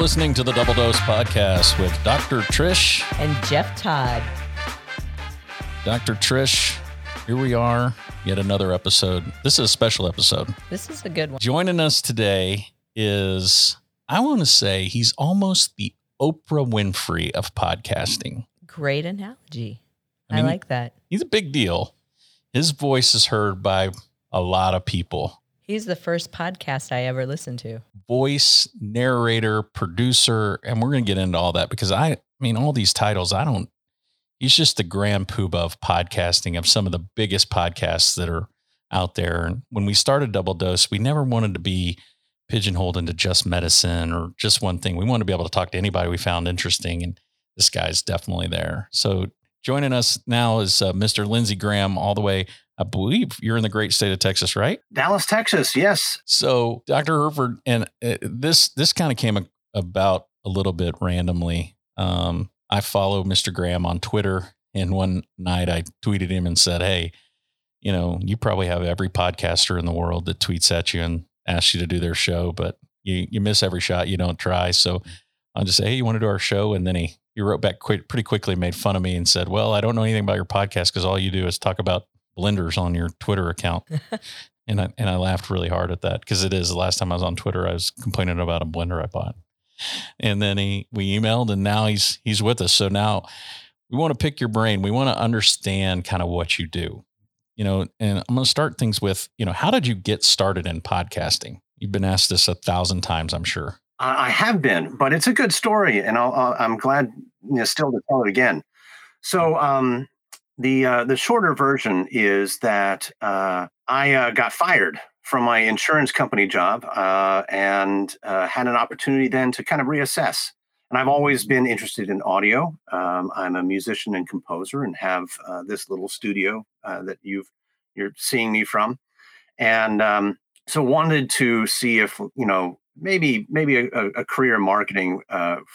listening to the Double Dose Podcast with Dr. Trish and Jeff Todd. Dr. Trish, here we are, yet another episode. This is a special episode. This is a good one. Joining us today is, I want to say, he's almost the Oprah Winfrey of podcasting. Great analogy. I mean, like that. He's a big deal. His voice is heard by a lot of people. He's the first podcast I ever listened to. Voice, narrator, producer, and we're going to get into all that because I mean, all these titles, he's just the grand poobah of podcasting, of some of the biggest podcasts that are out there. And when we started Double Dose, we never wanted to be pigeonholed into just medicine or just one thing. We wanted to be able to talk to anybody we found interesting, and this guy's definitely there. So joining us now is Mr. Lindsey Graham, all the way, I believe you're in the great state of Texas, right? Dallas, Texas, yes. So Dr. Herford, and this kind of came about a little bit randomly. I follow Mr. Graham on Twitter, and one night I tweeted him and said, hey, you know, you probably have every podcaster in the world that tweets at you and asks you to do their show, but you miss every shot you don't try. So I'll just say, hey, you want to do our show? And then he wrote back pretty quickly, made fun of me and said, well, I don't know anything about your podcast because all you do is talk about blenders on your Twitter account. And I laughed really hard at that because it is the last time I was on Twitter, I was complaining about a blender I bought. And then we emailed, and now he's with us. So now we want to pick your brain. We want to understand kind of what you do, you know, and I'm going to start things with, you know, how did you get started in podcasting? You've been asked this 1,000 times, I'm sure. I have been, but it's a good story, and I'm glad, you know, still to tell it again. So the shorter version is that I got fired from my insurance company job and had an opportunity then to kind of reassess. And I've always been interested in audio. I'm a musician and composer and have this little studio that you're seeing me from. And so wanted to see if, you know, maybe a career in marketing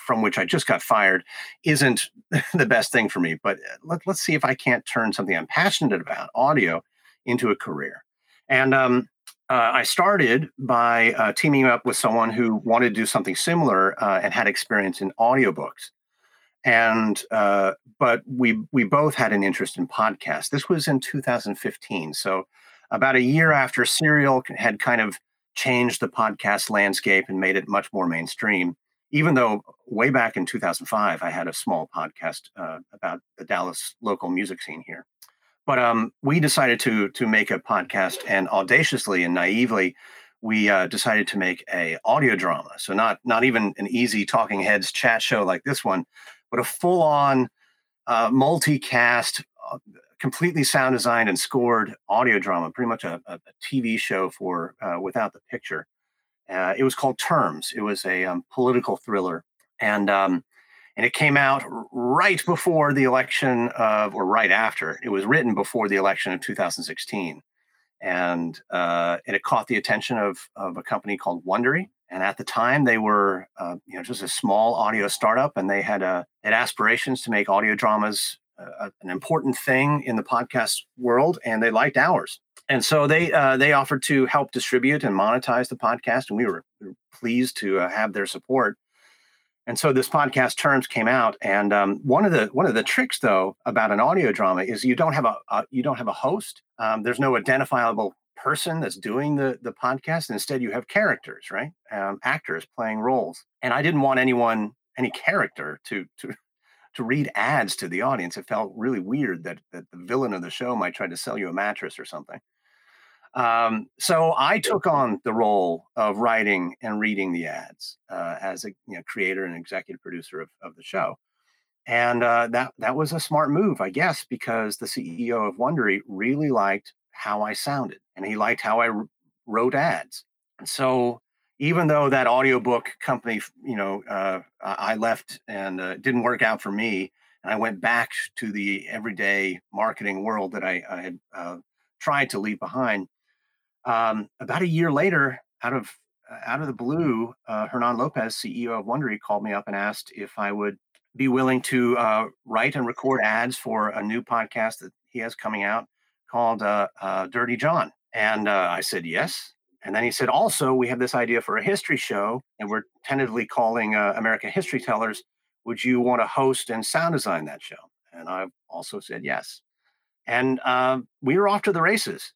from which I just got fired isn't the best thing for me. But let's see if I can't turn something I'm passionate about, audio, into a career. And I started by teaming up with someone who wanted to do something similar and had experience in audiobooks. And but we both had an interest in podcasts. This was in 2015. So about a year after Serial had kind of changed the podcast landscape and made it much more mainstream, even though way back in 2005, I had a small podcast about the Dallas local music scene here. But we decided to make a podcast, and audaciously and naively, we decided to make a audio drama. So not even an easy talking heads chat show like this one, but a full on multicast, completely sound designed and scored audio drama, pretty much a TV show for without the picture. It was called Terms. It was a political thriller, and it came out right before the election of, or right after. It was written before the election of 2016. And it caught the attention of a company called Wondery. And at the time, they were just a small audio startup, and they had aspirations to make audio dramas an important thing in the podcast world, and they liked ours. And so they offered to help distribute and monetize the podcast, and we were pleased to have their support. And so this podcast Terms came out, and one of the tricks though about an audio drama is you don't have a host. There's no identifiable person that's doing the podcast. Instead, you have characters, right? Actors playing roles. And I didn't want any character to read ads to the audience. It felt really weird that the villain of the show might try to sell you a mattress or something. So I took on the role of writing and reading the ads as a creator and executive producer of the show. And that was a smart move, I guess, because the CEO of Wondery really liked how I sounded, and he liked how I wrote ads. And so even though that audiobook company, I left and it didn't work out for me, and I went back to the everyday marketing world that I had tried to leave behind. About a year later, out of the blue, Hernán López, CEO of Wondery, called me up and asked if I would be willing to write and record ads for a new podcast that he has coming out called Dirty John. And I said yes. And then he said, also, we have this idea for a history show, and we're tentatively calling American History Tellers. Would you want to host and sound design that show? And I also said yes. And we were off to the races.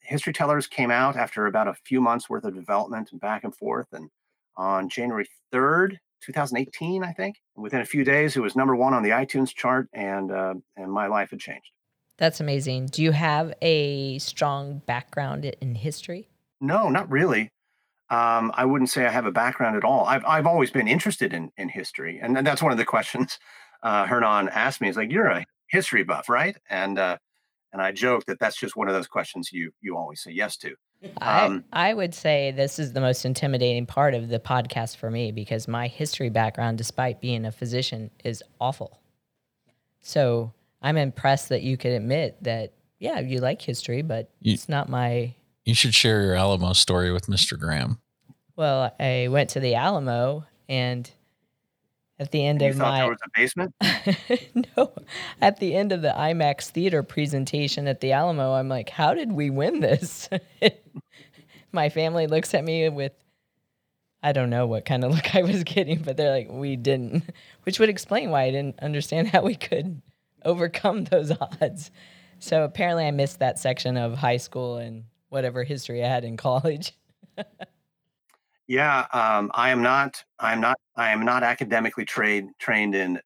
History Tellers came out after about a few months worth of development and back and forth. And on January 3rd, 2018, I think, within a few days, it was #1 on the iTunes chart, and my life had changed. That's amazing. Do you have a strong background in history? No, not really. I wouldn't say I have a background at all. I've always been interested in history. And that's one of the questions Hernán asked me. He's like, you're a history buff, right? And I joke that that's just one of those questions you always say yes to. I would say this is the most intimidating part of the podcast for me, because my history background, despite being a physician, is awful. So I'm impressed that you can admit that, yeah, you like history, but it's not my... You should share your Alamo story with Mr. Graham. Well, I went to the Alamo, and at the end of my... You thought there was a basement? No. At the end of the IMAX theater presentation at the Alamo, I'm like, how did we win this? My family looks at me with, I don't know what kind of look I was getting, but they're like, we didn't, which would explain why I didn't understand how we could overcome those odds. So apparently I missed that section of high school and whatever history I had in college. Yeah, I am not academically trained in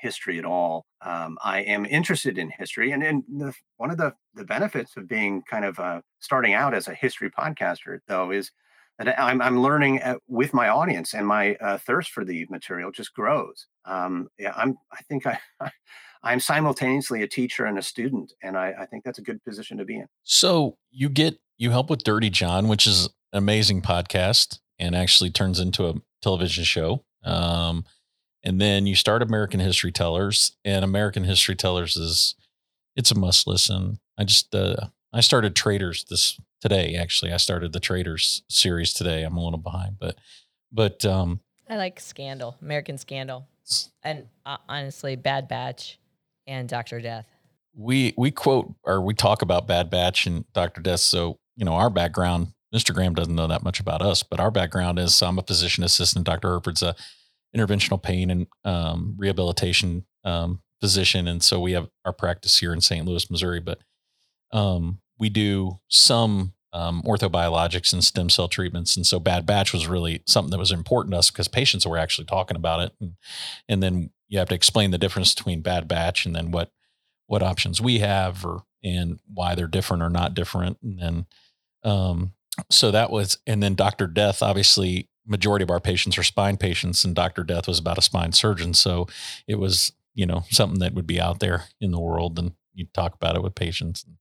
history at all. I am interested in history, and one of the benefits of being kind of starting out as a history podcaster, though, is that I'm learning with my audience, and my thirst for the material just grows. I'm simultaneously a teacher and a student, and I think that's a good position to be in. So you help with Dirty John, which is an amazing podcast and actually turns into a television show. And then you start American History Tellers, and American History Tellers it's a must listen. I started Traders today. Actually, I started the Traders series today. I'm a little behind, but I like Scandal, American Scandal, and honestly, Bad Batch. And Doctor Death. We quote, or we talk about Bad Batch and Doctor Death. So, our background, Mr. Graham doesn't know that much about us, but our background is I'm a physician assistant. Dr. Herbert's a interventional pain and rehabilitation physician. And so we have our practice here in St. Louis, Missouri, but we do some orthobiologics and stem cell treatments. And so Bad Batch was really something that was important to us because patients were actually talking about it. And then you have to explain the difference between Bad Batch and then what options we have and why they're different or not different. And then, so that was, and then Dr. Death, obviously majority of our patients are spine patients, and Dr. Death was about a spine surgeon. So it was, something that would be out there in the world, and you'd talk about it with patients and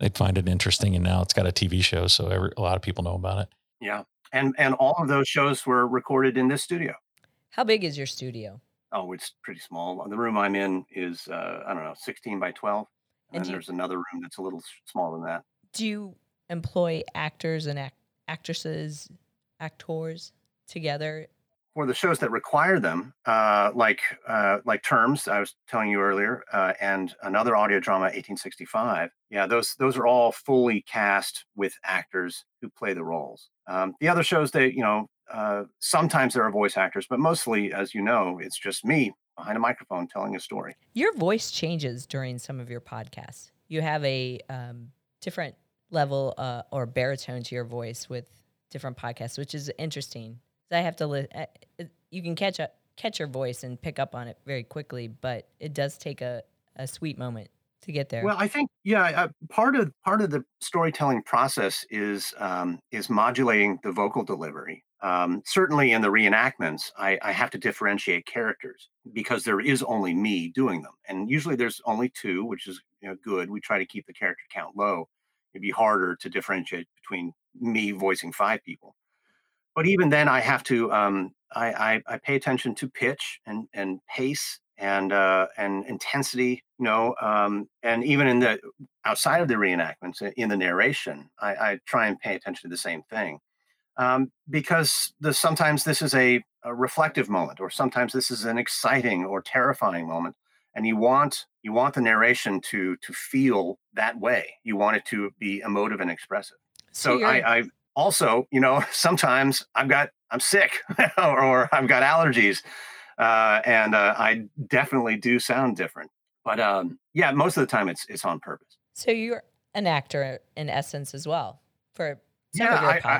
they'd find it interesting. And now it's got a TV show. So a lot of people know about it. Yeah. And all of those shows were recorded in this studio. How big is your studio? Oh, it's pretty small. The room I'm in is, 16 by 12. And then there's another room that's a little smaller than that. Do you employ actors and actors together? For the shows that require them, like Terms, I was telling you earlier, and another audio drama, 1865. Yeah, those are all fully cast with actors who play the roles. The other shows, sometimes there are voice actors, but mostly, as you know, it's just me behind a microphone telling a story. Your voice changes during some of your podcasts. You have a different level or baritone to your voice with different podcasts, which is interesting. I have to you can catch your voice and pick up on it very quickly, but it does take a sweet moment to get there. Well, I think, part of the storytelling process is modulating the vocal delivery. Certainly in the reenactments, I have to differentiate characters because there is only me doing them. And usually there's only two, which is good. We try to keep the character count low. It'd be harder to differentiate between me voicing 5 people. But even then, I have to, I pay attention to pitch and pace and intensity, and even outside of the reenactments, in the narration, I try and pay attention to the same thing. Because sometimes this is a reflective moment, or sometimes this is an exciting or terrifying moment, and you want the narration to feel that way. You want it to be emotive and expressive. So I also, you know, sometimes I'm sick or I've got allergies. And I definitely do sound different. But yeah, most of the time it's on purpose. So you're an actor in essence as well. I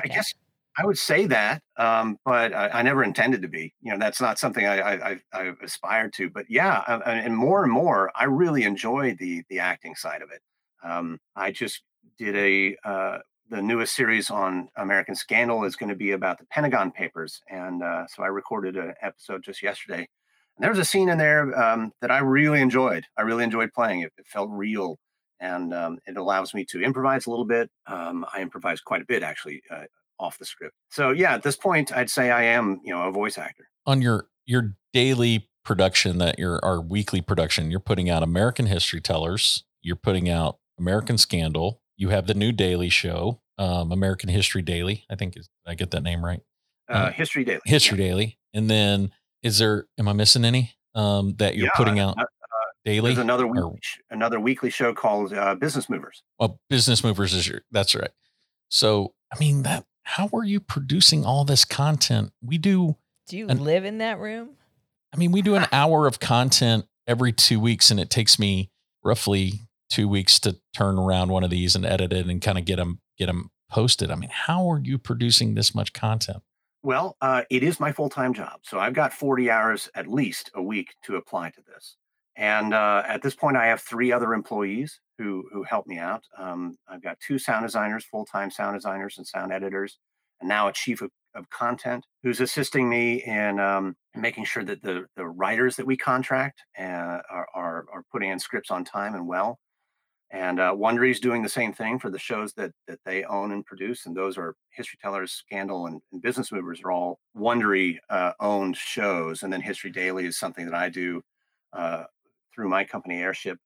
guess I would say that, but I never intended to be. You know, that's not something I aspired to. But yeah, and more, I really enjoy the acting side of it. I just did the newest series on American Scandal is going to be about the Pentagon Papers, and so I recorded an episode just yesterday. And there was a scene in there that I really enjoyed. I really enjoyed playing it. It felt real, and it allows me to improvise a little bit. I improvised quite a bit, actually, off the script. So yeah, at this point, I'd say I am, you know, a voice actor. On your daily production, our weekly production, you're putting out American History Tellers. You're putting out American Scandal. You have the new daily show, American History Daily. I think I get that name right. History Daily. History Daily. And then am I missing any that you're putting out daily? There's another weekly show called Business Movers. Well, Business Movers that's right. So, I mean, how are you producing all this content? Do you live in that room? I mean, we do an hour of content every 2 weeks, and it takes me roughly 2 weeks to turn around one of these and edit it and kind of get them posted. I mean, how are you producing this much content? Well, it is my full-time job. So I've got 40 hours at least a week to apply to this. And at this point, I have 3 other employees who help me out. I've got 2 sound designers, full-time sound designers and sound editors, and now a chief of content who's assisting me in making sure that the writers that we contract are putting in scripts on time and well. And Wondery is doing the same thing for the shows that they own and produce. And those are History Tellers, Scandal, and Business Movers are all Wondery-owned shows. And then History Daily is something that I do through my company, Airship.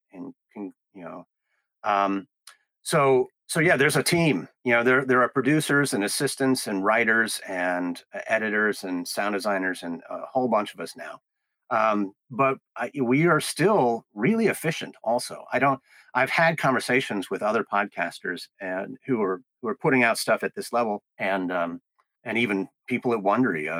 So yeah, there's a team. You know, there are producers and assistants and writers and editors and sound designers and a whole bunch of us now. But we are still really efficient. Also, I've had conversations with other podcasters and who are putting out stuff at this level, and even people at Wondery.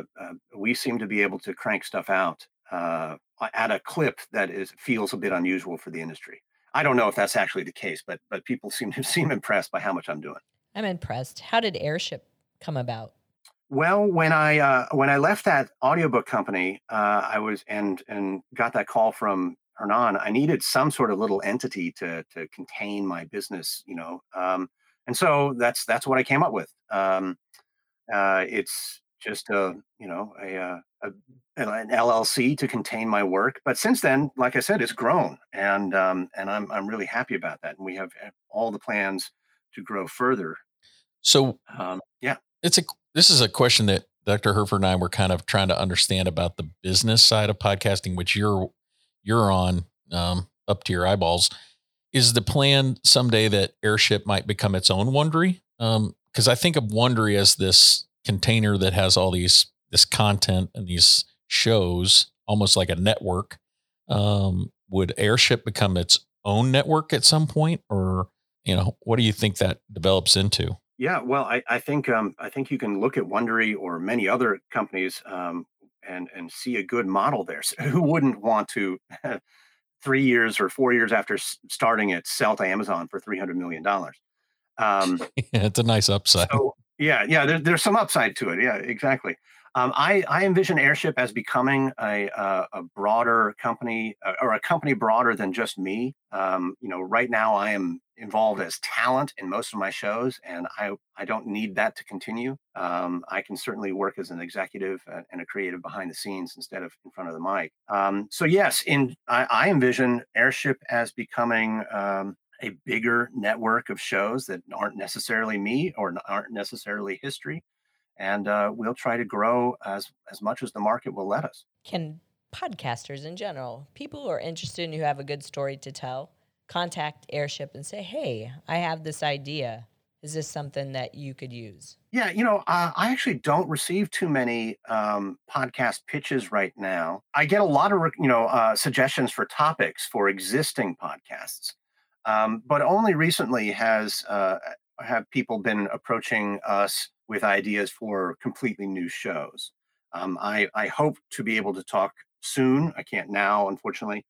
We seem to be able to crank stuff out at a clip that feels a bit unusual for the industry. I don't know if that's actually the case, but people seem impressed by how much I'm doing. I'm impressed. How did Airship come about? Well, when I left that audiobook company, I was and got that call from Hernán. I needed some sort of little entity to contain my business, you know. And so that's what I came up with. It's just an LLC to contain my work. But since then, like I said, it's grown, and I'm really happy about that. And we have all the plans to grow further. So yeah, This is a question that Dr. Herford and I were kind of trying to understand about the business side of podcasting, which you're on up to your eyeballs. Is the plan someday that Airship might become its own Wondery? Because I think of Wondery as this container that has all this content and these shows, almost like a network. Would Airship become its own network at some point, or what do you think that develops into? Yeah, well, I think you can look at Wondery or many other companies and see a good model there. So who wouldn't want to, 3 years or 4 years after starting it, sell to Amazon for $300 million? It's a nice upside. So, yeah, there's some upside to it. Yeah, exactly. I envision Airship as becoming a broader company or a company broader than just me. Right now I am involved as talent in most of my shows, and I don't need that to continue. I can certainly work as an executive and a creative behind the scenes instead of in front of the mic. So yes, I envision Airship as becoming a bigger network of shows that aren't necessarily me or aren't necessarily history. And we'll try to grow as much as the market will let us. Can podcasters in general, people who are interested and who have a good story to tell, contact Airship and say, hey, I have this idea. Is this something that you could use? Yeah, I actually don't receive too many podcast pitches right now. I get a lot of, suggestions for topics for existing podcasts. But only recently has have people been approaching us with ideas for completely new shows. I hope to be able to talk soon. I can't now, unfortunately,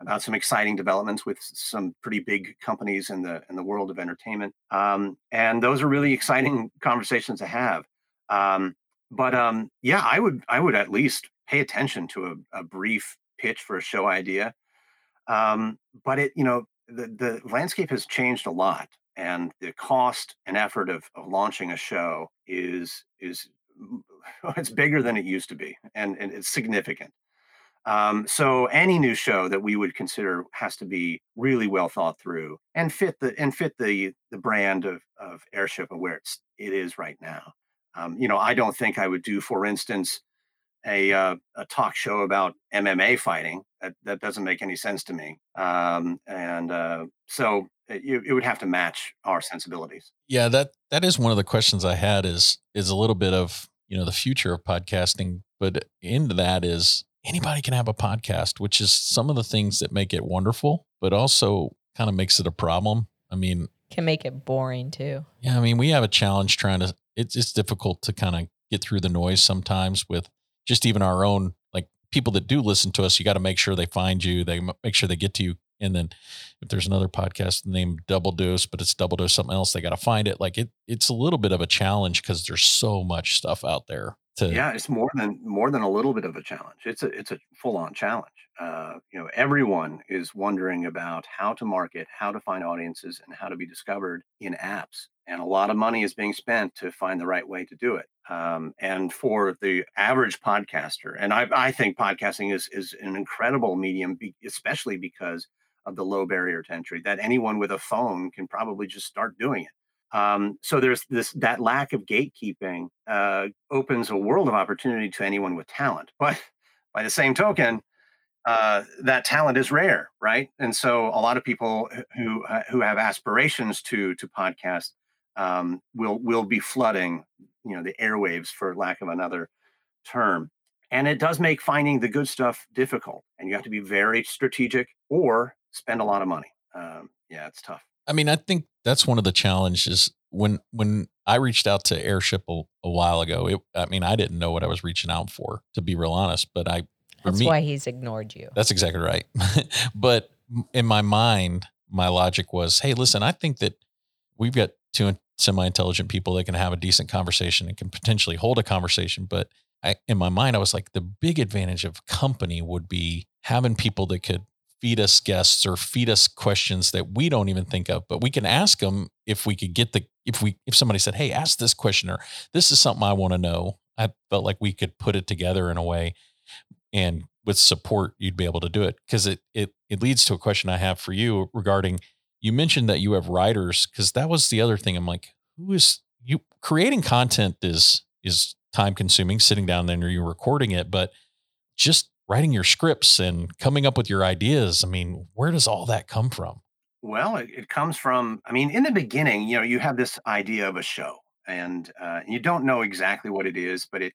about some exciting developments with some pretty big companies in the world of entertainment. And those are really exciting conversations to have. But I would at least pay attention to a brief pitch for a show idea. But it, you know, the landscape has changed a lot, and the cost and effort of launching a show is it's bigger than it used to be, and it's significant. So any new show that we would consider has to be really well thought through and fit the brand of Airship and where it is right now. I don't think I would do, for instance, a talk show about MMA fighting. That doesn't make any sense to me. So it would have to match our sensibilities. Yeah, that is one of the questions I had is a little bit of, the future of podcasting, but into that is anybody can have a podcast, which is some of the things that make it wonderful, but also kind of makes it a problem. I mean, can make it boring too. Yeah. I mean, we have a challenge it's difficult to kind of get through the noise sometimes with just even our own, like people that do listen to us, you got to make sure they find you. They make sure they get to you. And then if there's another podcast named Double Dose, but it's Double Dose something else, they got to find it. Like it's a little bit of a challenge because there's so much stuff out there. It's more than a little bit of a challenge. It's a full-on challenge. Everyone is wondering about how to market, how to find audiences, and how to be discovered in apps. And a lot of money is being spent to find the right way to do it. And for the average podcaster, and I think podcasting is an incredible medium, especially because of the low barrier to entry that anyone with a phone can probably just start doing it. So there's that lack of gatekeeping opens a world of opportunity to anyone with talent. But by the same token, that talent is rare, right? And so a lot of people who have aspirations to podcast will be flooding, the airwaves, for lack of another term. And it does make finding the good stuff difficult, and you have to be very strategic or spend a lot of money. It's tough. I mean, I think that's one of the challenges. When I reached out to Airship a while ago, I didn't know what I was reaching out for, to be real honest, but why he's ignored you. That's exactly right. But in my mind, my logic was, hey, listen, I think that we've got two semi-intelligent people that can have a decent conversation and can potentially hold a conversation. But in my mind, I was like, the big advantage of company would be having people that could feed us guests or feed us questions that we don't even think of, but we can ask them if somebody said, hey, ask this question, or this is something I want to know. I felt like we could put it together in a way, and with support, you'd be able to do it. Cause it leads to a question I have for you regarding, you mentioned that you have writers, cause that was the other thing. I'm like, creating content is time consuming, sitting down there and you're recording it, but just writing your scripts and coming up with your ideas. I mean, where does all that come from? Well, it comes from, in the beginning, you have this idea of a show, and you don't know exactly what it is, but it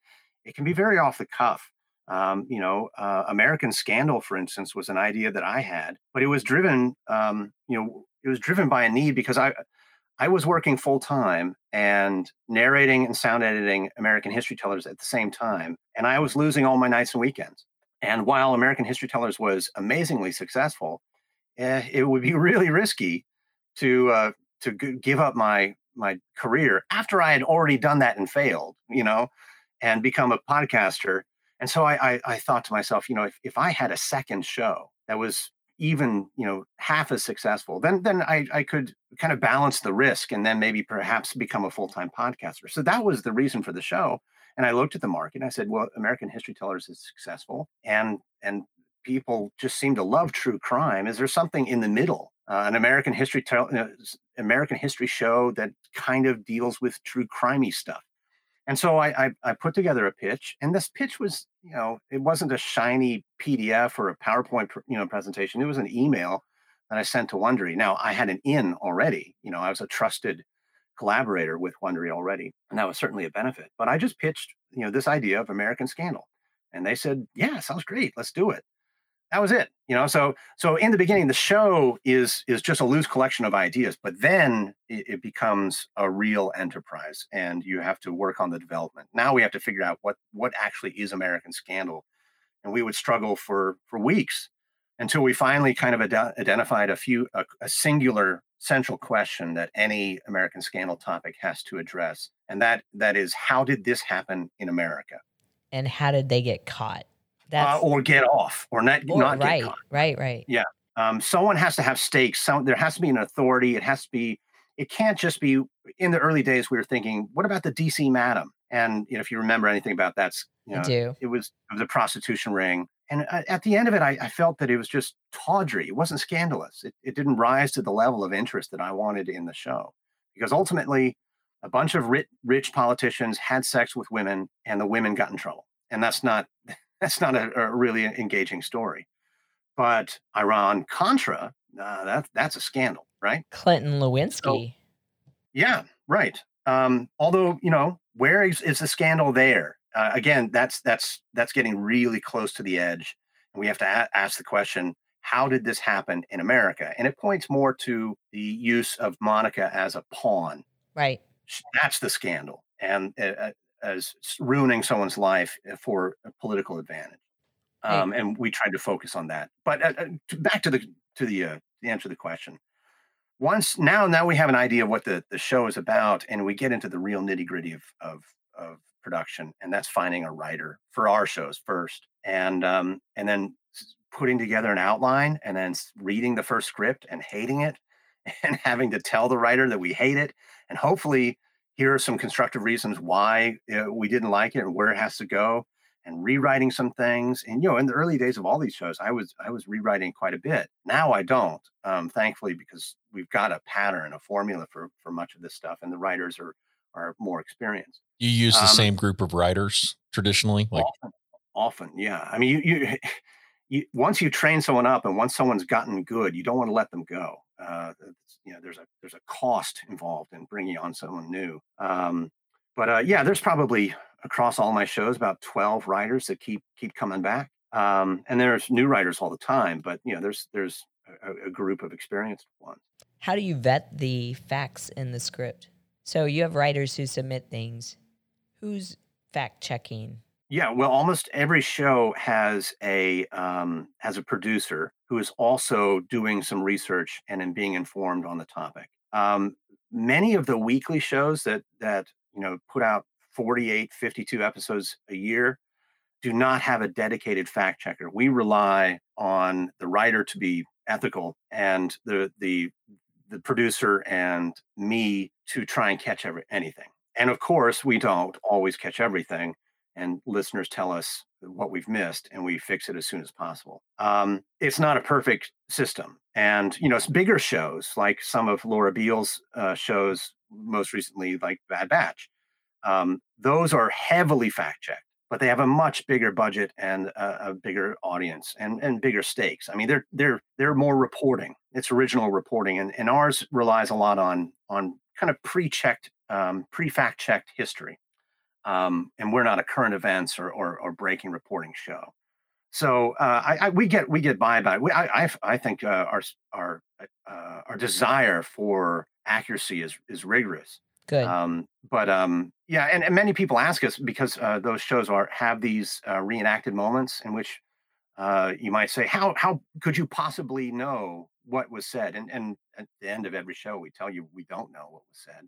can be very off the cuff. American Scandal, for instance, was an idea that I had, but it was driven, by a need, because I was working full time and narrating and sound editing American History Tellers at the same time. And I was losing all my nights and weekends. And while American History Tellers was amazingly successful, it would be really risky to give up my career after I had already done that and failed, and become a podcaster. And so I thought to myself, if I had a second show that was even, half as successful, then I could kind of balance the risk and then maybe perhaps become a full-time podcaster. So that was the reason for the show. And I looked at the market and I said, well, American History Tellers is successful, and people just seem to love true crime. Is there something in the middle, an American History show that kind of deals with true crimey stuff? And so I put together a pitch, and this pitch was, it wasn't a shiny PDF or a PowerPoint, presentation. It was an email that I sent to Wondery. Now, I had an in already, I was a trusted collaborator with Wondery already, and that was certainly a benefit. But I just pitched, this idea of American Scandal, and they said, "Yeah, sounds great. Let's do it." That was it. You know, so in the beginning, the show is just a loose collection of ideas, but then it becomes a real enterprise, and you have to work on the development. Now we have to figure out what actually is American Scandal, and we would struggle for weeks until we finally kind of identified a singular central question that any American Scandal topic has to address, and that is, how did this happen in America? And how did they get caught? Or get off, or not right, get caught. Right. Yeah. Someone has to have stakes. There has to be an authority. It has to be. It can't just be. In the early days, we were thinking, what about the DC Madam? And if you remember anything about that, it was a prostitution ring. And at the end of it, I felt that it was just tawdry. It wasn't scandalous. It didn't rise to the level of interest that I wanted in the show, because ultimately, a bunch of rich politicians had sex with women, and the women got in trouble, and that's not. That's not a really engaging story. But Iran-Contra, that's a scandal, right? Clinton Lewinsky. So, yeah, right. Although, where is the scandal there? Again, that's getting really close to the edge. And we have to ask the question, how did this happen in America? And it points more to the use of Monica as a pawn. Right. That's the scandal. And as ruining someone's life for a political advantage, and we tried to focus on that. But back to the answer to the question. Once now we have an idea of what the show is about, and we get into the real nitty gritty of production, and that's finding a writer for our shows first, and then putting together an outline, and then reading the first script and hating it, and having to tell the writer that we hate it, and hopefully, here are some constructive reasons why we didn't like it and where it has to go, and rewriting some things. And, in the early days of all these shows, I was rewriting quite a bit. Now I don't, thankfully, because we've got a pattern, a formula for much of this stuff. And the writers are more experienced. You use the same group of writers traditionally? Often, yeah. I mean, you once you train someone up and once someone's gotten good, you don't want to let them go. There's a cost involved in bringing on someone new. There's probably across all my shows about 12 writers that keep coming back. And there's new writers all the time, but there's a group of experienced ones. How do you vet the facts in the script? So you have writers who submit things. Who's fact checking? Yeah, well, almost every show has a producer who is also doing some research and in being informed on the topic. Many of the weekly shows that put out 48, 52 episodes a year do not have a dedicated fact checker. We rely on the writer to be ethical and the producer and me to try and catch anything. And of course, we don't always catch everything. And listeners tell us what we've missed, and we fix it as soon as possible. It's not a perfect system. And, it's bigger shows, like some of Laura Beale's shows, most recently, like Bad Batch. Those are heavily fact-checked, but they have a much bigger budget and a bigger audience and bigger stakes. I mean, they're more reporting. It's original reporting. And ours relies a lot on kind of pre-checked, pre-fact-checked history. And we're not a current events or breaking reporting show, so we get by about it. I think our desire for accuracy is rigorous. Good. And many people ask us because those shows have these reenacted moments in which you might say, how could you possibly know what was said? And at the end of every show, we tell you we don't know what was said,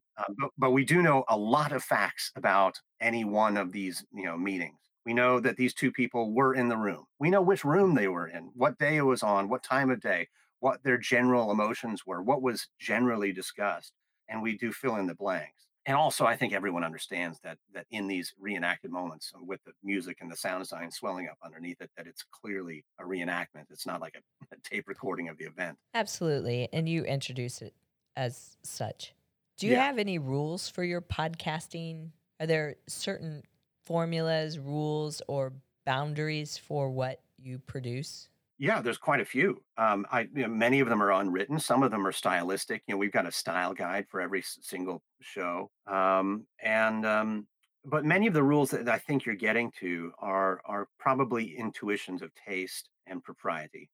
but we do know a lot of facts about any one of these meetings. We know that these two people were in the room. We know which room they were in, what day it was on, what time of day, what their general emotions were, what was generally discussed, and we do fill in the blanks. And also, I think everyone understands that in these reenacted moments, with the music and the sound design swelling up underneath it, that it's clearly a reenactment. It's not like a tape recording of the event. Absolutely. And you introduce it as such. Do you have any rules for your podcasting? Are there certain formulas, rules, or boundaries for what you produce? Yeah, there's quite a few. Many of them are unwritten. Some of them are stylistic. We've got a style guide for every single show. But many of the rules that I think you're getting to are probably intuitions of taste and propriety,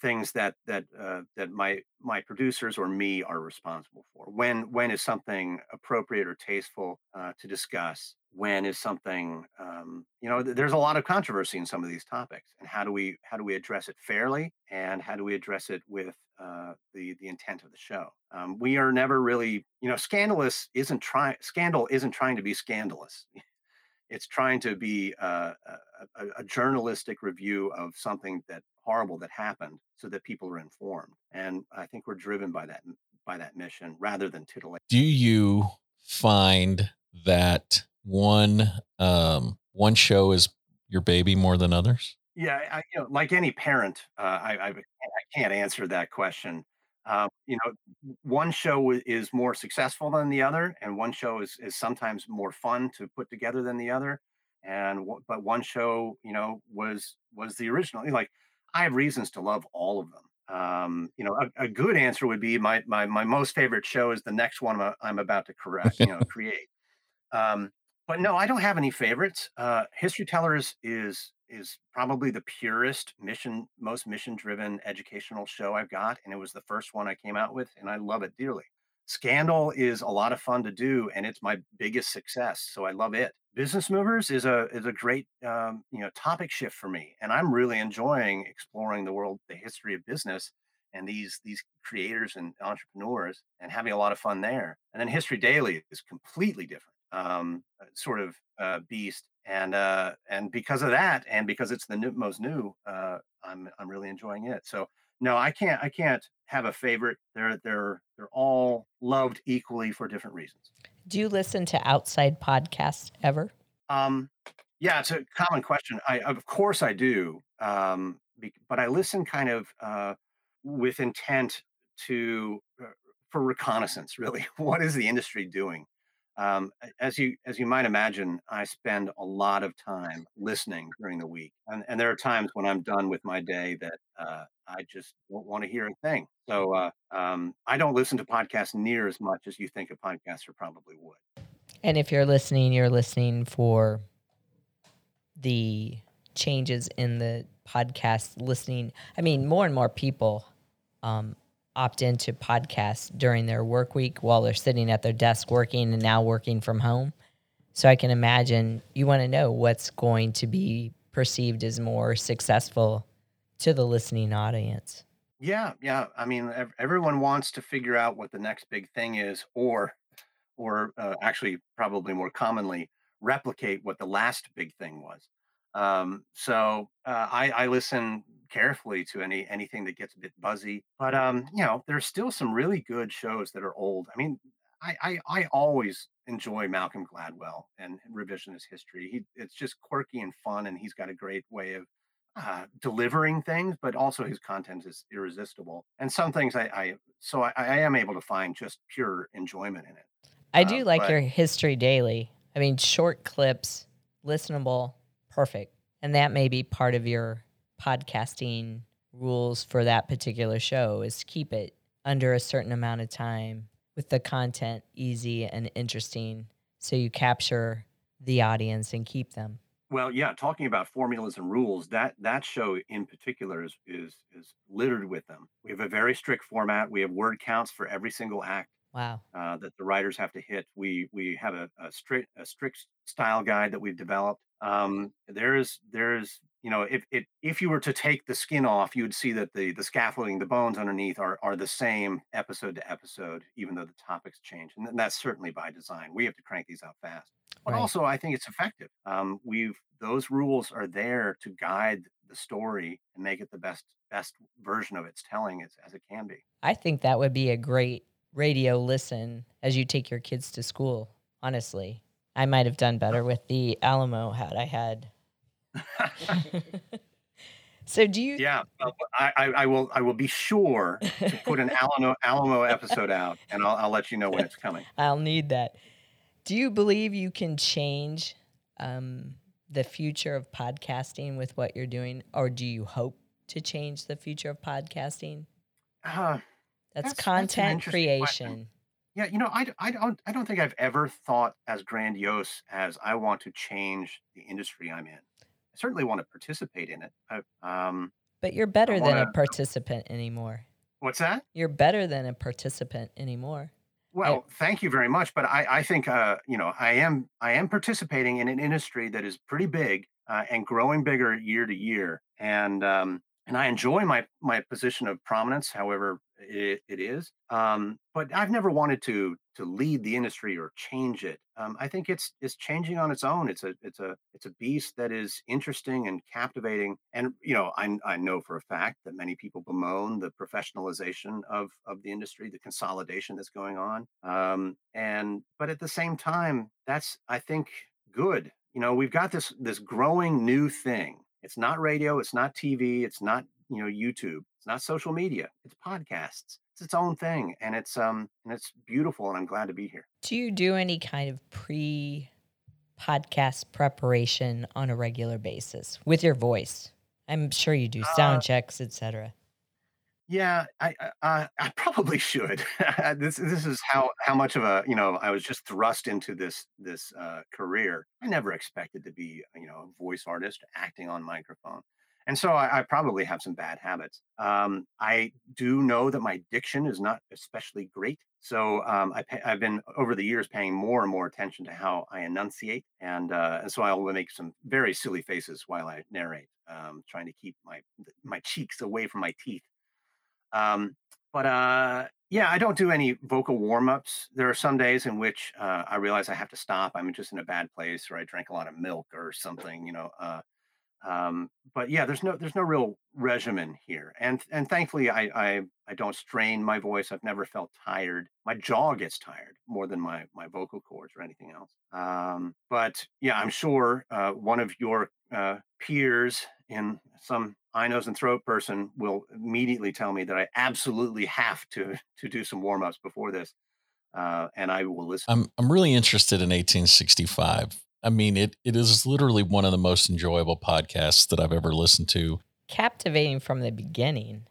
things that my producers or me are responsible for. When is something appropriate or tasteful to discuss? When is something there's a lot of controversy in some of these topics, and how do we address it fairly, and how do we address it with the intent of the show? We are never really, scandal isn't trying to be scandalous. It's trying to be a journalistic review of something that horrible that happened, so that people are informed. And I think we're driven by that mission rather than titillation. Do you find that one show is your baby more than others? Yeah, like any parent, I can't answer that question. One show is more successful than the other, and one show is sometimes more fun to put together than the other. But one show, was the original. I have reasons to love all of them. A good answer would be my most favorite show is the next one I'm about to create. But no, I don't have any favorites. History Tellers is probably the purest most mission-driven educational show I've got. And it was the first one I came out with, and I love it dearly. Scandal is a lot of fun to do, and it's my biggest success, so I love it. Business Movers is a great topic shift for me, and I'm really enjoying exploring the history of business and these creators and entrepreneurs, and having a lot of fun there. And then History Daily is completely different, beast. And because of that, and because it's the most new, I'm really enjoying it. So no, I can't have a favorite. They're all loved equally for different reasons. Do you listen to outside podcasts ever? Yeah, it's a common question. Of course I do. But I listen kind of, with intent for reconnaissance, really. What is the industry doing? As you might imagine, I spend a lot of time listening during the week, and there are times when I'm done with my day that I just don't want to hear a thing. So I don't listen to podcasts near as much as you think a podcaster probably would. And if you're listening for the changes in the podcast listening. I mean, more and more people opt into podcasts during their work week while they're sitting at their desk working, and now working from home. So I can imagine you want to know what's going to be perceived as more successful to the listening audience. Yeah. I mean, everyone wants to figure out what the next big thing is, or actually probably more commonly replicate what the last big thing was. I listen carefully to anything that gets a bit buzzy, but there's still some really good shows that are old. I mean, I always enjoy Malcolm Gladwell and revisionist history. It's just quirky and fun, and he's got a great way of delivering things, but also his content is irresistible. And some things I am able to find just pure enjoyment in it. I do like your History Daily. I mean, short clips, listenable, perfect. And that may be part of your podcasting rules for that particular show, is keep it under a certain amount of time with the content easy and interesting, so you capture the audience and keep them. Well, yeah, talking about formulas and rules, that show in particular is littered with them. We have a very strict format. We have word counts for every single act. Wow. That the writers have to hit. We have a strict style guide that we've developed. There's if you were to take the skin off, you'd see that the scaffolding, the bones underneath are the same episode to episode, even though the topics change. And that's certainly by design. We have to crank these out fast. But also, I think it's effective. Those rules are there to guide the story and make it the best version of its telling as it can be. I think that would be a great radio listen as you take your kids to school. Honestly, I might have done better with the Alamo had I had. So do you? Yeah, I will be sure to put an Alamo episode out, and I'll let you know when it's coming. I'll need that. Do you believe you can change the future of podcasting with what you're doing, or do you hope to change the future of podcasting? That's content creation. Question. Yeah, I don't think I've ever thought as grandiose as I want to change the industry I'm in. I certainly want to participate in it. But you're better than a participant anymore. What's that? You're better than a participant anymore. Well, thank you very much. But I think, I am participating in an industry that is pretty big and growing bigger year to year. And I enjoy my position of prominence, however it is. But I've never wanted to lead the industry or change it. I think it's changing on its own. It's a beast that is interesting and captivating. And, you know, I know for a fact that many people bemoan the professionalization of the industry, the consolidation that's going on. But at the same time, that's, I think, good. You know, we've got this growing new thing. It's not radio. It's not TV. It's not, you know, YouTube. It's not social media. It's podcasts. It's its own thing, and it's beautiful, and I'm glad to be here. Do you do any kind of pre-podcast preparation on a regular basis with your voice? I'm sure you do sound checks, etc. Yeah, I probably should. This is how much of a, you know, I was just thrust into this career. I never expected to be, you know, a voice artist acting on microphone. And so I probably have some bad habits. I do know that my diction is not especially great. So I've been, over the years, paying more and more attention to how I enunciate. And so I will make some very silly faces while I narrate, trying to keep my cheeks away from my teeth. But I don't do any vocal warm-ups. There are some days in which I realize I have to stop. I'm just in a bad place, or I drank a lot of milk or something, you know. But yeah, there's no real regimen here. And thankfully I don't strain my voice. I've never felt tired. My jaw gets tired more than my vocal cords or anything else. But yeah, I'm sure, one of your, peers in some eye, nose, and throat person will immediately tell me that I absolutely have to do some warm-ups before this. And I will listen. I'm really interested in 1865. I mean, it is literally one of the most enjoyable podcasts that I've ever listened to. Captivating from the beginning.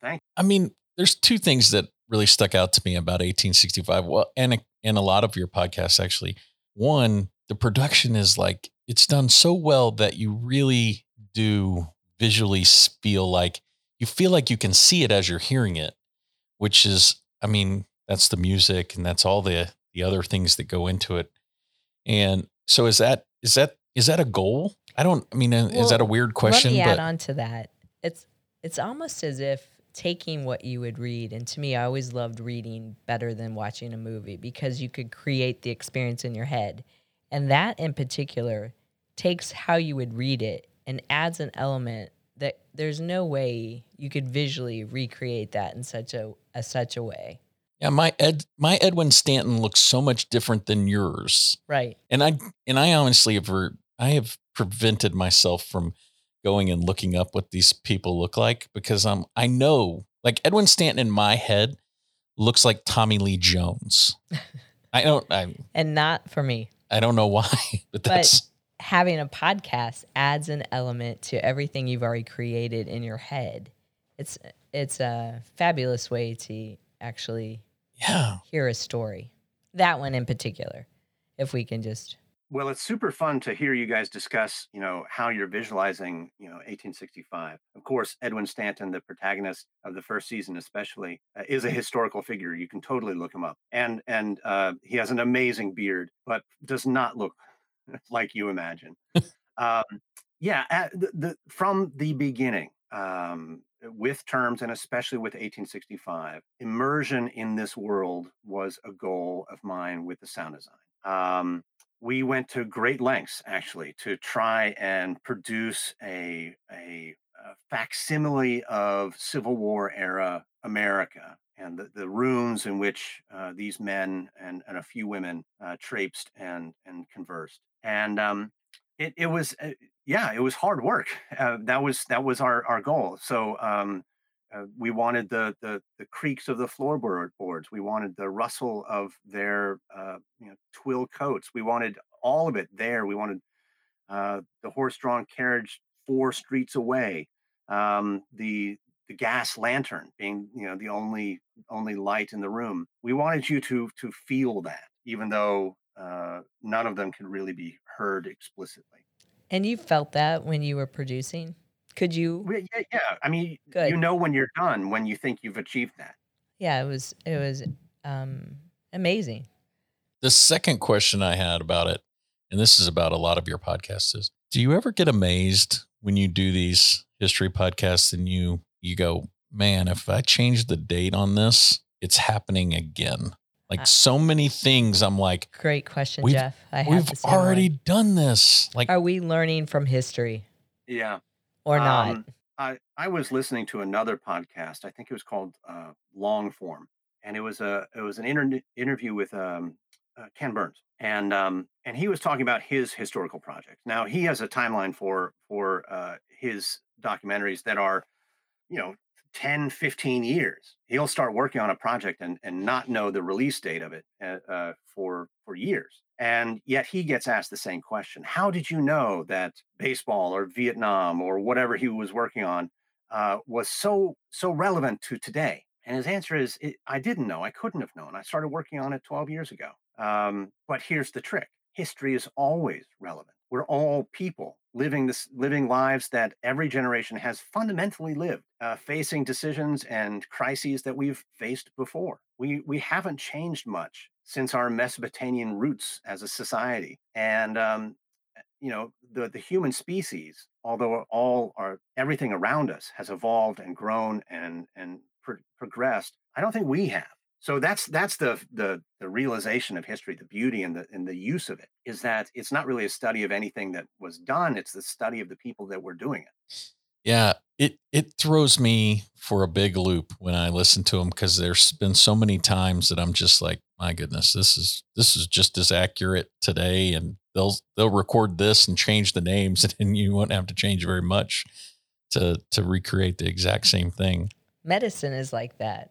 Thanks. I mean, there's two things that really stuck out to me about 1865. Well, and a lot of your podcasts, actually. One, the production is like, it's done so well that you really do visually feel like you can see it as you're hearing it, which is, I mean, that's the music and that's all the other things that go into it. And so is that a goal? Is that a weird question? Let me add on to that. It's almost as if taking what you would read, and to me, I always loved reading better than watching a movie because you could create the experience in your head. And that in particular takes how you would read it and adds an element that there's no way you could visually recreate that in such a way. Yeah, my Edwin Stanton looks so much different than yours. Right. And I honestly have prevented myself from going and looking up what these people look like because I know, like, Edwin Stanton in my head looks like Tommy Lee Jones. And not for me. I don't know why, but having a podcast adds an element to everything you've already created in your head. It's a fabulous way to actually hear a story. That one in particular, if we can just... Well, it's super fun to hear you guys discuss, you know, how you're visualizing, you know, 1865. Of course, Edwin Stanton, the protagonist of the first season especially, is a historical figure. You can totally look him up. And he has an amazing beard, but does not look like you imagine. From the beginning, with Terms and especially with 1865, immersion in this world was a goal of mine with the sound design. We went to great lengths, actually, to try and produce a facsimile of Civil War era America and the rooms in which these men and a few women traipsed and conversed. And it was hard work. That was our goal. So we wanted the creaks of the floorboards. We wanted the rustle of their twill coats. We wanted all of it there. We wanted the horse-drawn carriage 4 streets away. The gas lantern being, you know, the only light in the room. We wanted you to feel that, even though none of them could really be heard explicitly. And you felt that when you were producing? Could you? Yeah. I mean, good. You know when you're done, when you think you've achieved that. Yeah, it was amazing. The second question I had about it, and this is about a lot of your podcasts, is do you ever get amazed when you do these history podcasts and you go, man, if I change the date on this, it's happening again. Like so many things. I'm like, great question, Jeff. We've already done this. Like, are we learning from history? Yeah. Or not? I was listening to another podcast. I think it was called Long Form. And it was an interview with Ken Burns. And he was talking about his historical projects. Now he has a timeline for his documentaries that are, 10, 15 years. He'll start working on a project and not know the release date of it for years. And yet he gets asked the same question. How did you know that baseball or Vietnam or whatever he was working on was so relevant to today? And his answer is, I didn't know. I couldn't have known. I started working on it 12 years ago. But here's the trick. History is always relevant. We're all people living lives that every generation has fundamentally lived, facing decisions and crises that we've faced before. We haven't changed much since our Mesopotamian roots as a society. And the human species, although everything around us has evolved and grown and progressed, I don't think we have. So that's the realization of history, the beauty and the use of it, is that it's not really a study of anything that was done. It's the study of the people that were doing it. Yeah, it throws me for a big loop when I listen to them, because there's been so many times that I'm just like, my goodness, this is just as accurate today, and they'll record this and change the names, and you won't have to change very much to recreate the exact same thing. Medicine is like that.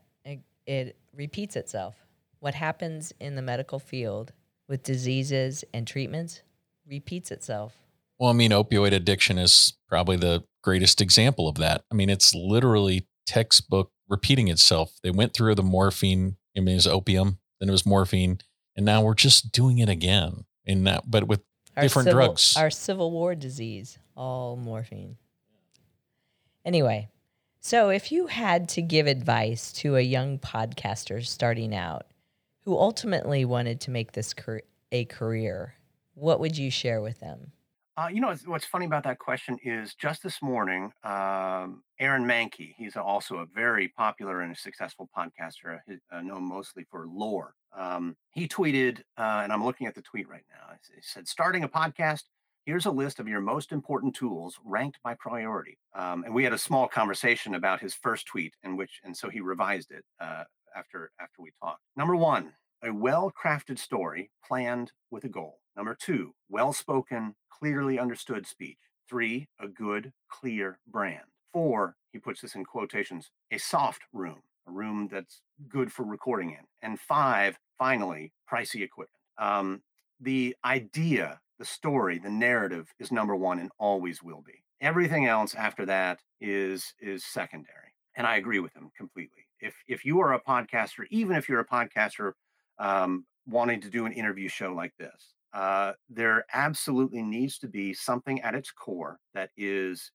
It repeats itself. What happens in the medical field with diseases and treatments repeats itself. Well, I mean, opioid addiction is probably the greatest example of that. I mean, it's literally textbook repeating itself. They went through the morphine, I mean, it was opium, then it was morphine, and now we're just doing it again. But with different drugs. Our Civil War disease, all morphine. Anyway. So if you had to give advice to a young podcaster starting out who ultimately wanted to make this a career, what would you share with them? What's funny about that question is just this morning, Aaron Manke, he's also a very popular and successful podcaster, known mostly for Lore. He tweeted, and I'm looking at the tweet right now. He said, starting a podcast, here's a list of your most important tools ranked by priority. And we had a small conversation about his first tweet, so he revised it after we talked. Number one, a well-crafted story planned with a goal. Number two, well-spoken, clearly understood speech. Three, a good, clear brand. Four, he puts this in quotations, a soft room, a room that's good for recording in. And five, finally, pricey equipment. The idea, the story, the narrative is number one and always will be. Everything else after that is secondary. And I agree with him completely. If you are a podcaster, even if you're a podcaster wanting to do an interview show like this, there absolutely needs to be something at its core that is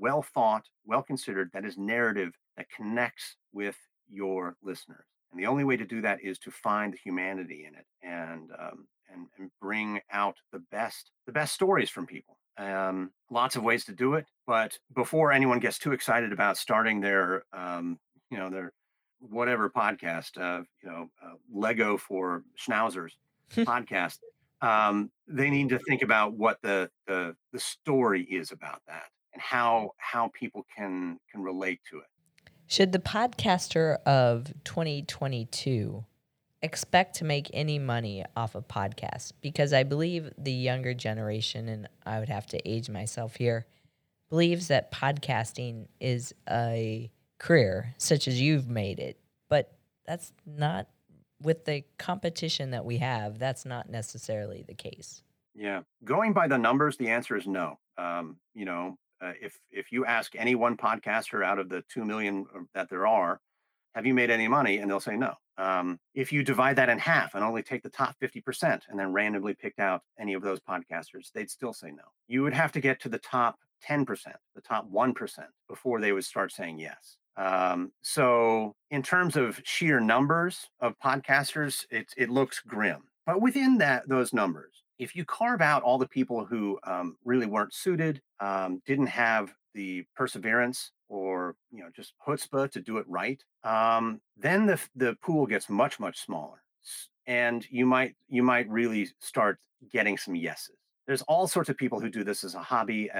well thought, well considered, that is narrative, that connects with your listeners. And the only way to do that is to find the humanity in it and bring out the best stories from people. Lots of ways to do it, but before anyone gets too excited about starting their, their whatever podcast, Lego for Schnauzers podcast, they need to think about what the story is about that and how people can relate to it. Should the podcaster of 2022 expect to make any money off of podcasts? Because I believe the younger generation, and I would have to age myself here, believes that podcasting is a career, such as you've made it. But that's not, with the competition that we have, that's not necessarily the case. Yeah. Going by the numbers, the answer is no. If you ask any one podcaster out of the 2 million that there are, have you made any money? And they'll say no. If you divide that in half and only take the top 50% and then randomly pick out any of those podcasters, they'd still say no. You would have to get to the top 10%, the top 1%, before they would start saying yes. So in terms of sheer numbers of podcasters, it looks grim. But within those numbers, if you carve out all the people who really weren't suited, didn't have the perseverance or just chutzpah to do it right, then the pool gets much, much smaller. And you might really start getting some yeses. There's all sorts of people who do this as a hobby,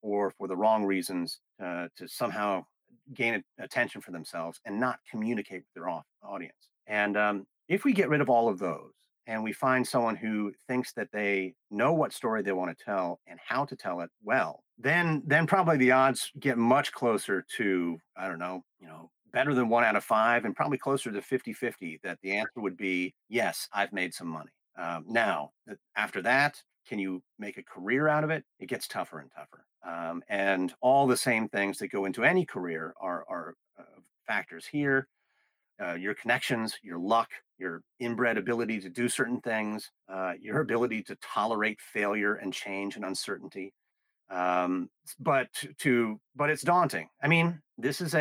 or for the wrong reasons, to somehow gain attention for themselves and not communicate with their audience. And if we get rid of all of those and we find someone who thinks that they know what story they want to tell and how to tell it well, then probably the odds get much closer to, I don't know, better than 1 out of 5, and probably closer to 50-50 that the answer would be, yes, I've made some money. Now, after that, can you make a career out of it? It gets tougher and tougher. And all the same things that go into any career are factors here. Your connections, your luck, your inbred ability to do certain things, your ability to tolerate failure and change and uncertainty. But it's daunting. I mean, this is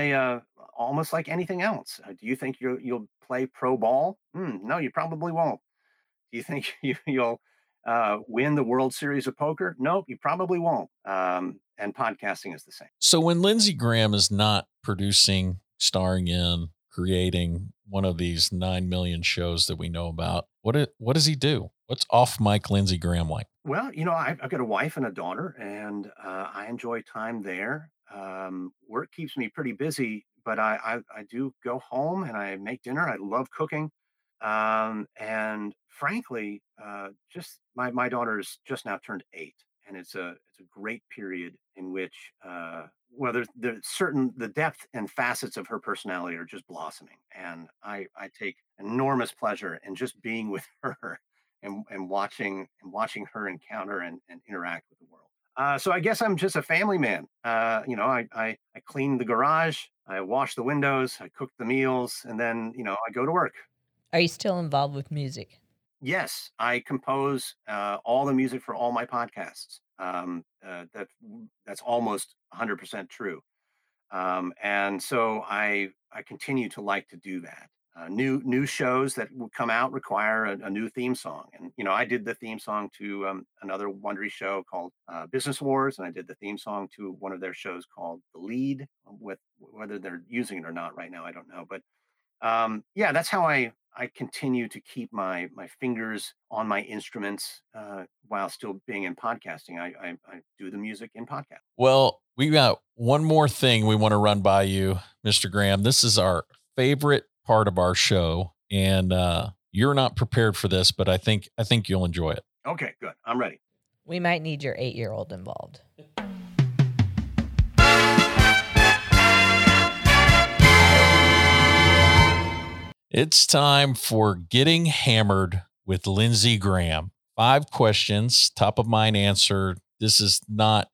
almost like anything else. Do you think you'll play pro ball? No, you probably won't. Do you think you'll win the World Series of Poker? Nope, you probably won't. And podcasting is the same. So when Lindsey Graham is not producing, starring in, creating one of these 9 million shows that we know about, what does he do? What's off mic Lindsey Graham like? Well, I've got a wife and a daughter, and I enjoy time there. Work keeps me pretty busy, but I do go home and I make dinner. I love cooking. And frankly, just my daughter's just now turned 8, and it's a great period in which the depth and facets of her personality are just blossoming. And I take enormous pleasure in just being with her and watching her encounter and interact with the world. So I guess I'm just a family man. I clean the garage, I wash the windows, I cook the meals, and then, I go to work. Are you still involved with music? Yes, I compose all the music for all my podcasts. That's almost 100% true. And so I continue to like to do that. New shows that will come out require a new theme song. And, I did the theme song to another Wondery show called Business Wars. And I did the theme song to one of their shows called The Lead, with whether they're using it or not right now, I don't know. But yeah, that's how I continue to keep my fingers on my instruments while still being in podcasting. I do the music in podcast. Well, we got one more thing we want to run by you, Mr. Graham. This is our favorite part of our show, and you're not prepared for this, but I think you'll enjoy it. Okay, good. I'm ready. We might need your 8-year-old involved. It's time for Getting Hammered with Lindsey Graham. 5 questions, top of mind answer. This is not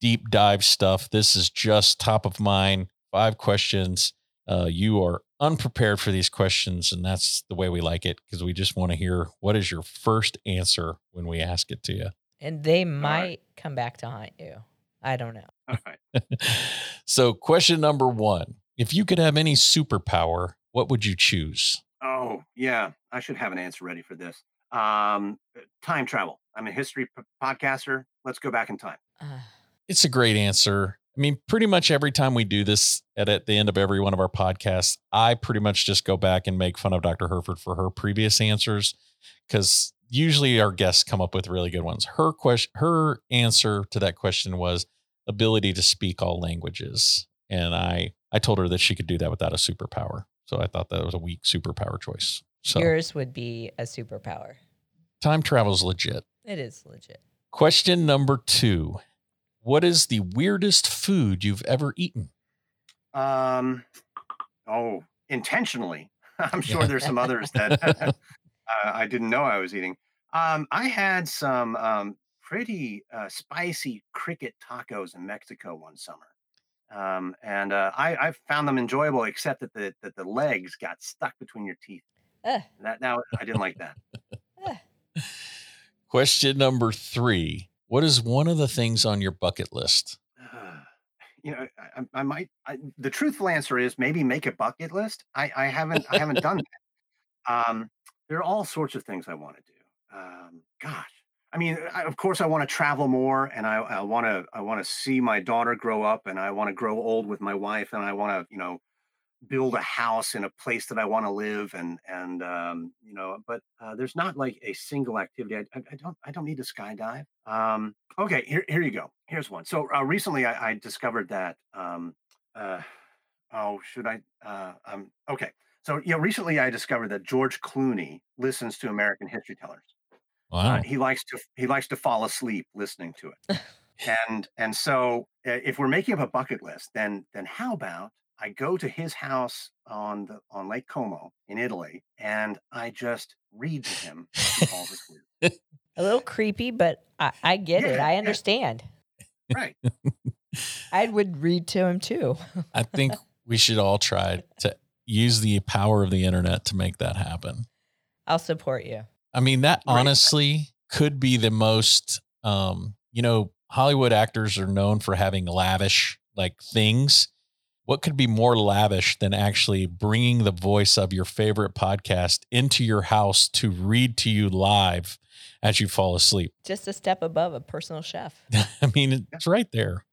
deep dive stuff. This is just top of mind. 5 questions. You are unprepared for these questions, and that's the way we like it, because we just want to hear what is your first answer when we ask it to you. And they might come back to haunt you. I don't know. All right. So question number 1, if you could have any superpower, what would you choose? Oh, yeah. I should have an answer ready for this. Time travel. I'm a history podcaster. Let's go back in time. It's a great answer. I mean, pretty much every time we do this at the end of every one of our podcasts, I pretty much just go back and make fun of Dr. Herford for her previous answers, because usually our guests come up with really good ones. Her answer to that question was ability to speak all languages. And I told her that she could do that without a superpower. So I thought that was a weak superpower choice. So yours would be a superpower. Time travel's legit. It is legit. Question number 2. What is the weirdest food you've ever eaten? Intentionally. I'm sure there's some others that I didn't know I was eating. I had some pretty spicy cricket tacos in Mexico one summer. I found them enjoyable, except that the legs got stuck between your teeth. I didn't like that. Question number 3. What is one of the things on your bucket list? you know, I might. The truthful answer is maybe make a bucket list. I haven't done that. There are all sorts of things I want to do. Gosh, I mean, of course, I want to travel more, and I want to see my daughter grow up, and I want to grow old with my wife, and I want to, you know, build a house in a place that I want to live, and you know, but there's not like a single activity. I don't need to skydive. Okay, here you go. Here's one. So recently I discovered that. Okay. So you know, recently I discovered that George Clooney listens to American History Tellers. Wow. He likes to fall asleep listening to it. and so if we're making up a bucket list, then how about I go to his house on Lake Como in Italy, and I just read to him all this weird. A little creepy, but I get it. I understand. Yeah. Right. I would read to him too. I think we should all try to use the power of the internet to make that happen. I'll support you. I mean, that honestly could be the most, you know, Hollywood actors are known for having lavish like things. What could be more lavish than actually bringing the voice of your favorite podcast into your house to read to you live as you fall asleep? Just a step above a personal chef. I mean, it's right there.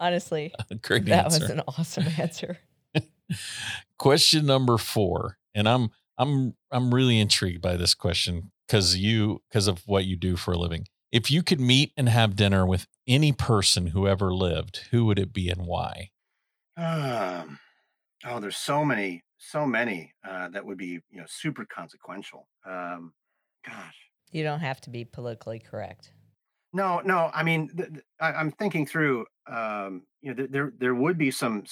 Honestly, great that answer. Was an awesome answer. Question number 4, and I'm really intrigued by this question because of what you do for a living. If you could meet and have dinner with any person who ever lived, who would it be and why? There's so many that would be, you know, super consequential. Gosh, you don't have to be politically correct. No. I mean, I'm thinking through. You know, there would be some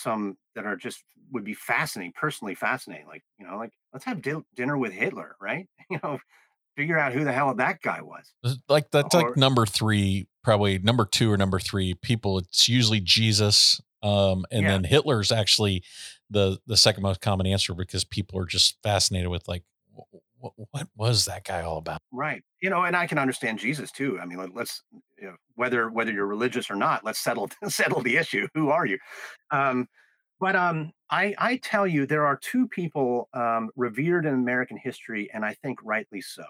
that are just would be fascinating, personally fascinating. Like, you know, like let's have dinner with Hitler, right? You know, figure out who the hell that guy was. Like that's like number 3, probably number 2 or number 3 people. It's usually Jesus. Then Hitler's actually the second most common answer because people are just fascinated with like, what was that guy all about? Right. You know, and I can understand Jesus too. I mean, let's, you know, whether you're religious or not, let's settle the issue. Who are you? But I tell you, there are 2 people revered in American history, and I think rightly so,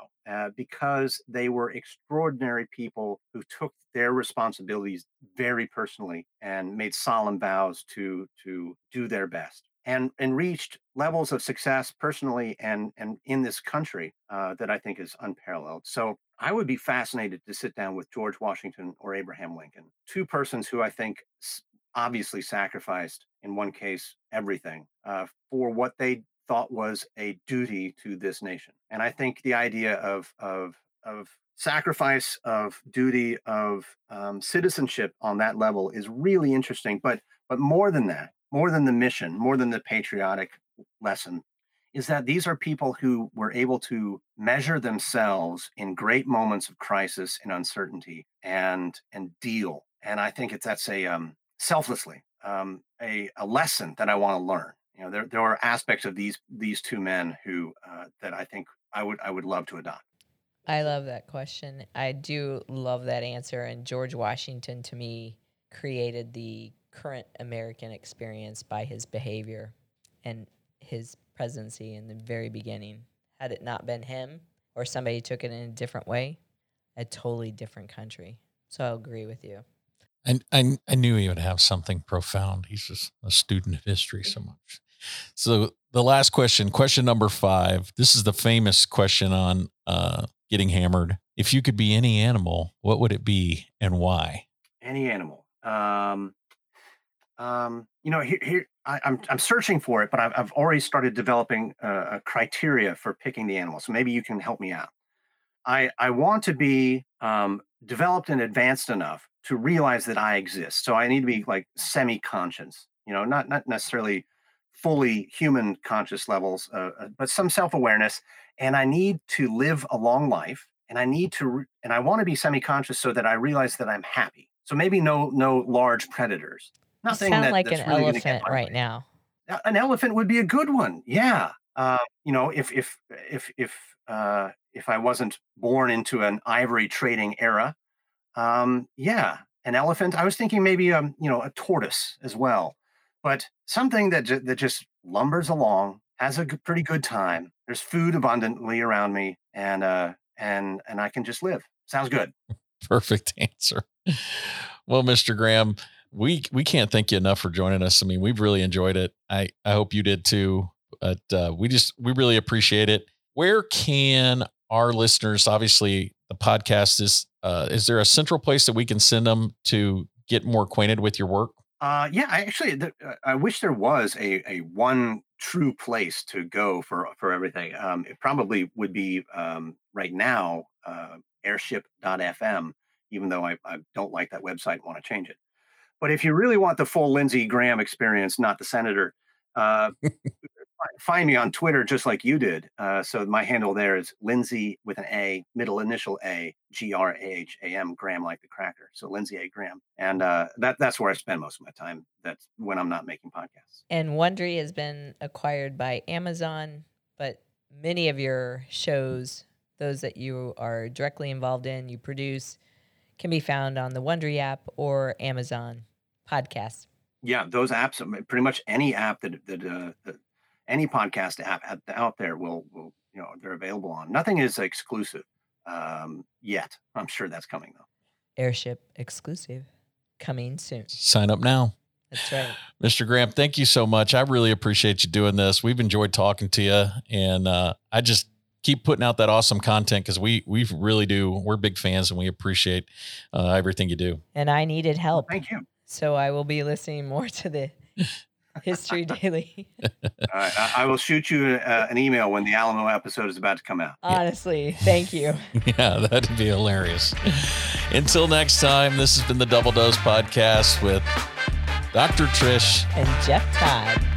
because they were extraordinary people who took their responsibilities very personally and made solemn vows to do their best and reached levels of success personally and in this country that I think is unparalleled. So I would be fascinated to sit down with George Washington or Abraham Lincoln, 2 persons who I think obviously sacrificed, in one case, everything for what they thought was a duty to this nation. And I think the idea of sacrifice, of duty, of citizenship on that level is really interesting. But more than that, more than the mission, more than the patriotic lesson, is that these are people who were able to measure themselves in great moments of crisis and uncertainty and deal. And I think that's a... selflessly, a lesson that I want to learn. You know, there are aspects of these 2 men who that I think I would love to adopt. I love that question. I do love that answer. And George Washington, to me, created the current American experience by his behavior and his presidency in the very beginning. Had it not been him or somebody took it in a different way, a totally different country. So I agree with you. And I knew he would have something profound. He's just a student of history so much. So the last question, question number 5. This is the famous question on getting hammered. If you could be any animal, what would it be and why? Any animal. You know, here I'm searching for it, but I've already started developing a criteria for picking the animal. So maybe you can help me out. I want to be developed and advanced enough to realize that I exist. So I need to be like semi-conscious, you know, not necessarily fully human conscious levels, but some self-awareness. And I need to live a long life, and and I want to be semi-conscious so that I realize that I'm happy. So maybe no large predators. Nothing you sound like an really elephant right now. An elephant would be a good one. Yeah. You know, if I wasn't born into an ivory trading era, an elephant. I was thinking maybe a tortoise as well, but something that just lumbers along, has a pretty good time. There's food abundantly around me, and I can just live. Sounds good. Perfect answer. Well, Mr. Graham, we can't thank you enough for joining us. I mean, we've really enjoyed it. I hope you did too. But we really appreciate it. Where can our listeners, obviously the podcast is there a central place that we can send them to get more acquainted with your work? I wish there was a one true place to go for everything. It probably would be right now, airship.fm, even though I don't like that website and want to change it. But if you really want the full Lindsey Graham experience, not the senator, find me on Twitter just like you did. So my handle there is Lindsey with an A, middle initial A, Graham, Graham like the cracker. So Lindsey A. Graham. And that's where I spend most of my time. That's when I'm not making podcasts. And Wondery has been acquired by Amazon, but many of your shows, those that you are directly involved in, you produce, can be found on the Wondery app or Amazon podcasts. Yeah, those apps, pretty much any app that any podcast app out there will they're available on. Nothing is exclusive yet. I'm sure that's coming though. Airship exclusive coming soon. Sign up now. That's right. Mr. Graham, thank you so much. I really appreciate you doing this. We've enjoyed talking to you, and I just keep putting out that awesome content because we really do. We're big fans and we appreciate everything you do. And I needed help. Well, thank you. So I will be listening more to the History Daily. All right, I will shoot you an email when the Alamo episode is about to come out. Honestly, thank you. Yeah, that'd be hilarious. Until next time, this has been the Double Dose Podcast with Dr. Trish and Jeff Todd.